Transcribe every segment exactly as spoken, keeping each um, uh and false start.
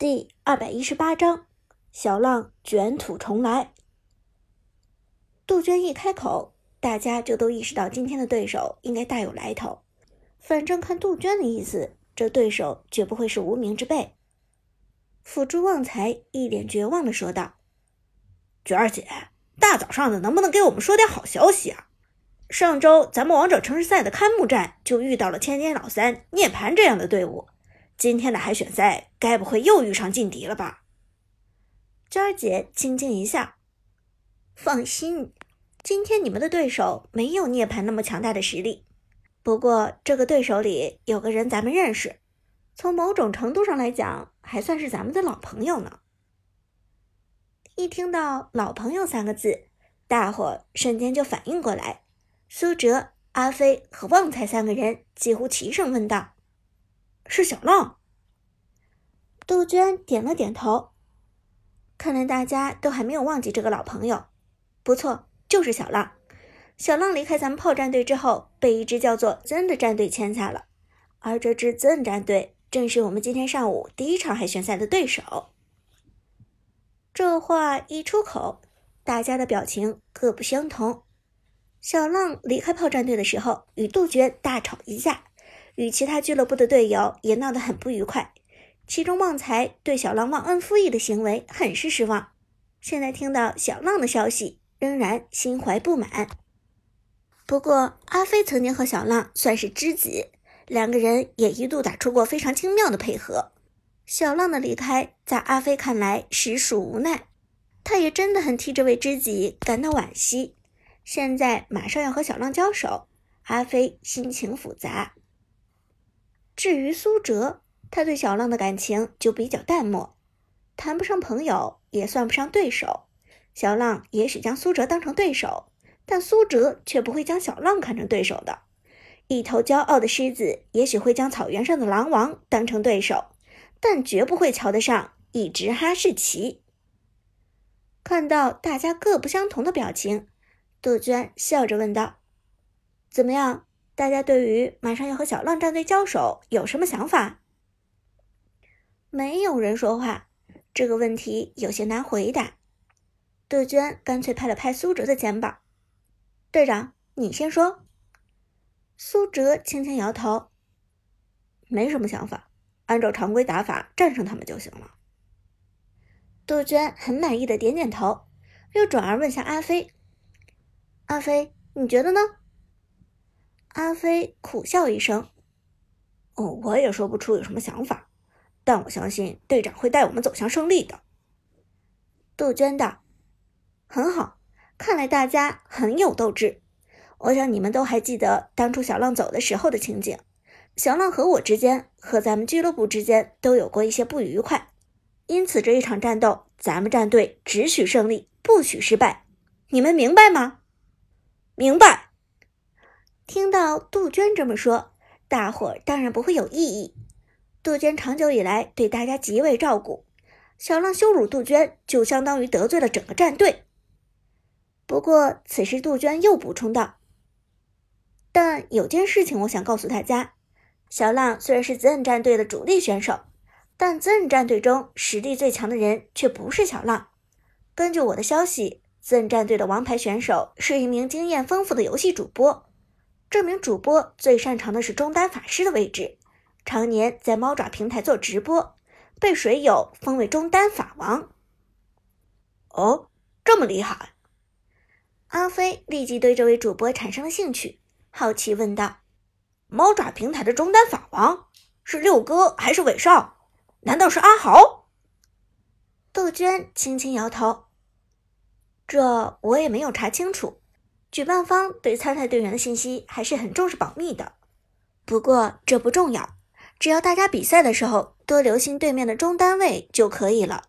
第二百一十八章，小浪卷土重来。杜鹃一开口，大家就都意识到今天的对手应该大有来头。反正看杜鹃的意思，这对手绝不会是无名之辈。辅助旺财一脸绝望地说道：“娟儿姐，大早上的能不能给我们说点好消息啊？上周咱们王者城市赛的开幕战就遇到了千年老三、涅槃这样的队伍。”今天的海选赛该不会又遇上劲敌了吧？娟儿姐轻轻一笑，放心，今天你们的对手没有涅槃那么强大的实力，不过这个对手里有个人咱们认识，从某种程度上来讲还算是咱们的老朋友呢。一听到老朋友三个字，大伙瞬间就反应过来，苏哲、阿飞和旺财三个人几乎齐声问道：“是小浪。”杜鹃点了点头，看来大家都还没有忘记这个老朋友。不错，就是小浪。小浪离开咱们炮战队之后，被一支叫做 Zen 的战队签下了，而这支 Zen 战队正是我们今天上午第一场海选赛的对手。这话一出口，大家的表情各不相同。小浪离开炮战队的时候，与杜鹃大吵一架，与其他俱乐部的队友也闹得很不愉快，其中旺财对小浪忘恩负义的行为很是失望，现在听到小浪的消息仍然心怀不满。不过阿飞曾经和小浪算是知己，两个人也一度打出过非常精妙的配合，小浪的离开在阿飞看来实属无奈，他也真的很替这位知己感到惋惜，现在马上要和小浪交手，阿飞心情复杂。至于苏哲，他对小浪的感情就比较淡漠，谈不上朋友，也算不上对手。小浪也许将苏哲当成对手，但苏哲却不会将小浪看成对手的。一头骄傲的狮子也许会将草原上的狼王当成对手，但绝不会瞧得上一只哈士奇。看到大家各不相同的表情，杜鹃笑着问道：“怎么样？大家对于马上要和小浪战队交手有什么想法？”没有人说话，这个问题有些难回答。杜鹃干脆拍了拍苏哲的肩膀：“队长，你先说。”苏哲轻轻摇头：“没什么想法，按照常规打法战胜他们就行了。”杜鹃很满意的点点头，又转而问下阿飞：“阿飞，你觉得呢？”阿飞苦笑一声：“哦，我也说不出有什么想法，但我相信队长会带我们走向胜利的。”杜鹃道：“很好，看来大家很有斗志。我想你们都还记得当初小浪走的时候的情景，小浪和我之间，和咱们俱乐部之间都有过一些不愉快，因此这一场战斗，咱们战队只许胜利，不许失败。你们明白吗？”“明白。”听到杜鹃这么说，大伙当然不会有异议。杜鹃长久以来对大家极为照顾，小浪羞辱杜鹃就相当于得罪了整个战队。不过此时杜鹃又补充道：“但有件事情我想告诉大家，小浪虽然是 Zen 战队的主力选手，但 Zen 战队中实力最强的人却不是小浪。根据我的消息， Zen 战队的王牌选手是一名经验丰富的游戏主播，这名主播最擅长的是中单法师的位置，常年在猫爪平台做直播，被水友封为中单法王。”“哦，这么厉害！”阿飞立即对这位主播产生了兴趣，好奇问道：“猫爪平台的中单法王是六哥还是韦少？难道是阿豪？”杜鹃轻轻摇头：“这我也没有查清楚。举办方对参赛队员的信息还是很重视保密的，不过这不重要，只要大家比赛的时候多留心对面的中单位就可以了。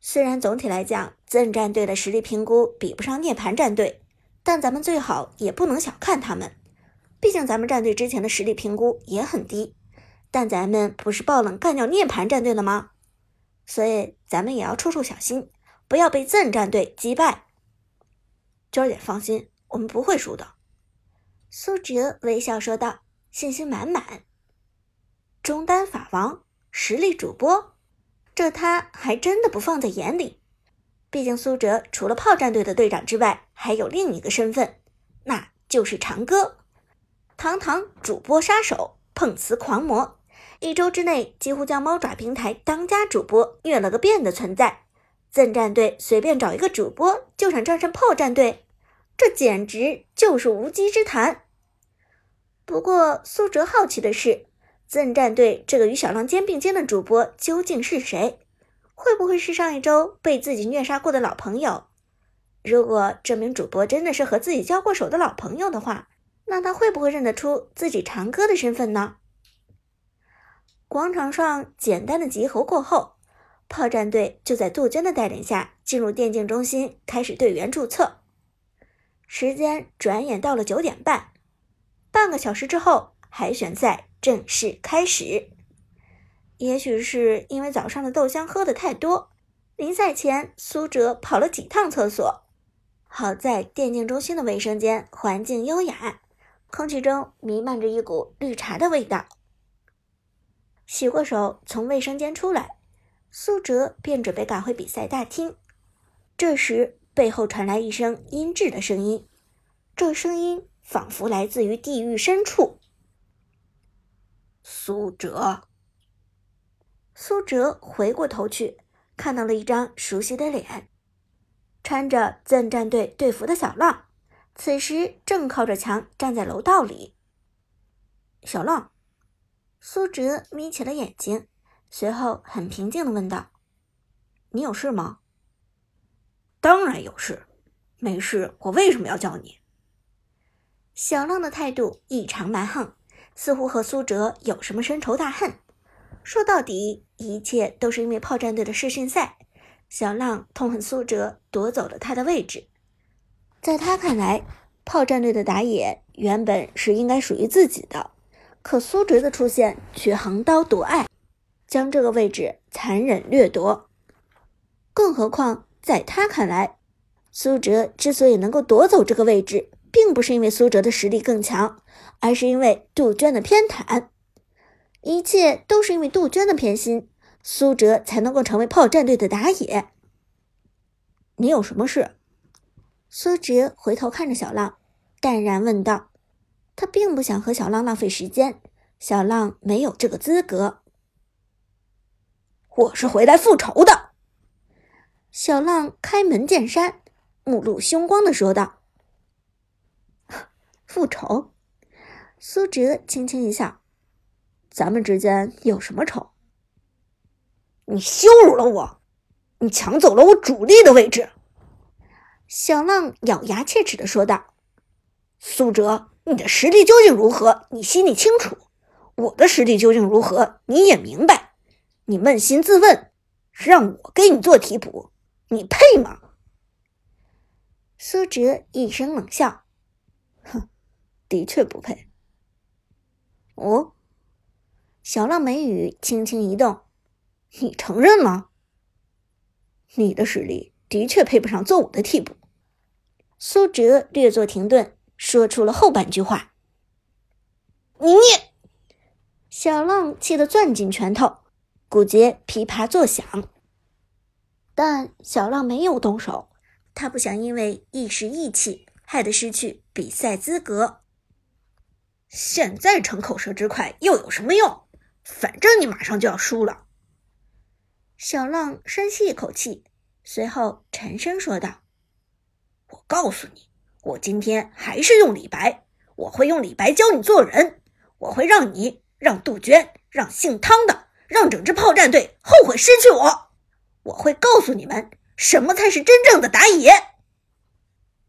虽然总体来讲 Zen 战队的实力评估比不上涅槃战队，但咱们最好也不能小看他们，毕竟咱们战队之前的实力评估也很低，但咱们不是爆冷干掉涅槃战队了吗？所以咱们也要处处小心，不要被 Zen 战队击败。娟儿姐放心，我们不会输的。”苏哲微笑说道，信心满满。中单法王，实力主播，这他还真的不放在眼里。毕竟苏哲除了炮战队的队长之外，还有另一个身份，那就是长歌。堂堂主播杀手，碰瓷狂魔，一周之内几乎将猫爪平台当家主播虐了个遍的存在。Zen战队随便找一个主播就想战胜炮战队，这简直就是无稽之谈。不过苏哲好奇的是，Zen战队这个与小浪肩并肩的主播究竟是谁？会不会是上一周被自己虐杀过的老朋友？如果这名主播真的是和自己交过手的老朋友的话，那他会不会认得出自己长歌的身份呢？广场上简单的集合过后，炮战队就在杜鹃的带领下进入电竞中心，开始队员注册。时间转眼到了九点半，半个小时之后，海选赛正式开始。也许是因为早上的豆香喝得太多，临赛前苏哲跑了几趟厕所。好在电竞中心的卫生间环境优雅，空气中弥漫着一股绿茶的味道。洗过手从卫生间出来，苏哲便准备赶回比赛大厅。这时背后传来一声阴鸷的声音，这声音仿佛来自于地狱深处。苏哲苏哲回过头去，看到了一张熟悉的脸，穿着Zen战队队服的小浪，此时正靠着墙站在楼道里。小浪，苏哲眯起了眼睛，随后很平静地问道：“你有事吗？”“当然有事，没事我为什么要叫你？”小浪的态度异常蛮横，似乎和苏哲有什么深仇大恨。说到底，一切都是因为炮战队的试训赛，小浪痛恨苏哲夺走了他的位置。在他看来，炮战队的打野原本是应该属于自己的，可苏哲的出现却横刀夺爱，将这个位置残忍掠夺。更何况在他看来，苏哲之所以能够夺走这个位置，并不是因为苏哲的实力更强，而是因为杜鹃的偏袒。一切都是因为杜鹃的偏心，苏哲才能够成为炮战队的打野。你有什么事？苏哲回头看着小浪，淡然问道。他并不想和小浪浪费时间，小浪没有这个资格。我是回来复仇的。小浪开门见山，目露凶光地说道。复仇？苏哲轻轻一笑，咱们之间有什么仇？你羞辱了我，你抢走了我主力的位置。小浪咬牙切齿地说道。苏哲，你的实力究竟如何，你心里清楚，我的实力究竟如何，你也明白。你扪心自问，让我给你做替补，你配吗？苏哲一声冷笑，哼，的确不配。哦，小浪眉宇轻轻一动，你承认了？你的实力的确配不上做我的替补。苏哲略作停顿，说出了后半句话。你你！小浪气得攥紧拳头，骨节噼啪作响，但小浪没有动手，他不想因为一时意气害得失去比赛资格。现在逞口舌之快又有什么用？反正你马上就要输了。小浪深吸一口气，随后沉声说道：“我告诉你，我今天还是用李白，我会用李白教你做人，我会让你、让杜鹃、让姓汤的。”让整支炮战队后悔失去我，我会告诉你们什么才是真正的打野。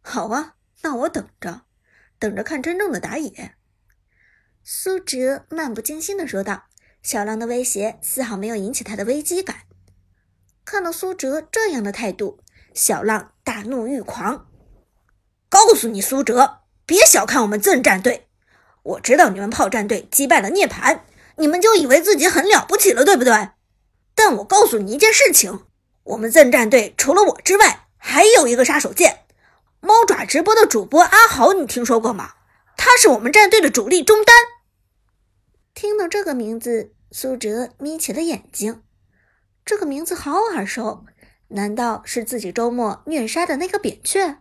好啊，那我等着，等着看真正的打野。苏哲漫不经心地说道，小浪的威胁丝毫没有引起他的危机感。看到苏哲这样的态度，小浪大怒欲狂。告诉你苏哲，别小看我们Zen战队，我知道你们炮战队击败了涅槃，你们就以为自己很了不起了，对不对？但我告诉你一件事情，我们Zen战队除了我之外，还有一个杀手锏。猫爪直播的主播阿豪，你听说过吗？他是我们战队的主力中单。听到这个名字，苏哲眯起了眼睛。这个名字好耳熟，难道是自己周末虐杀的那个扁鹊？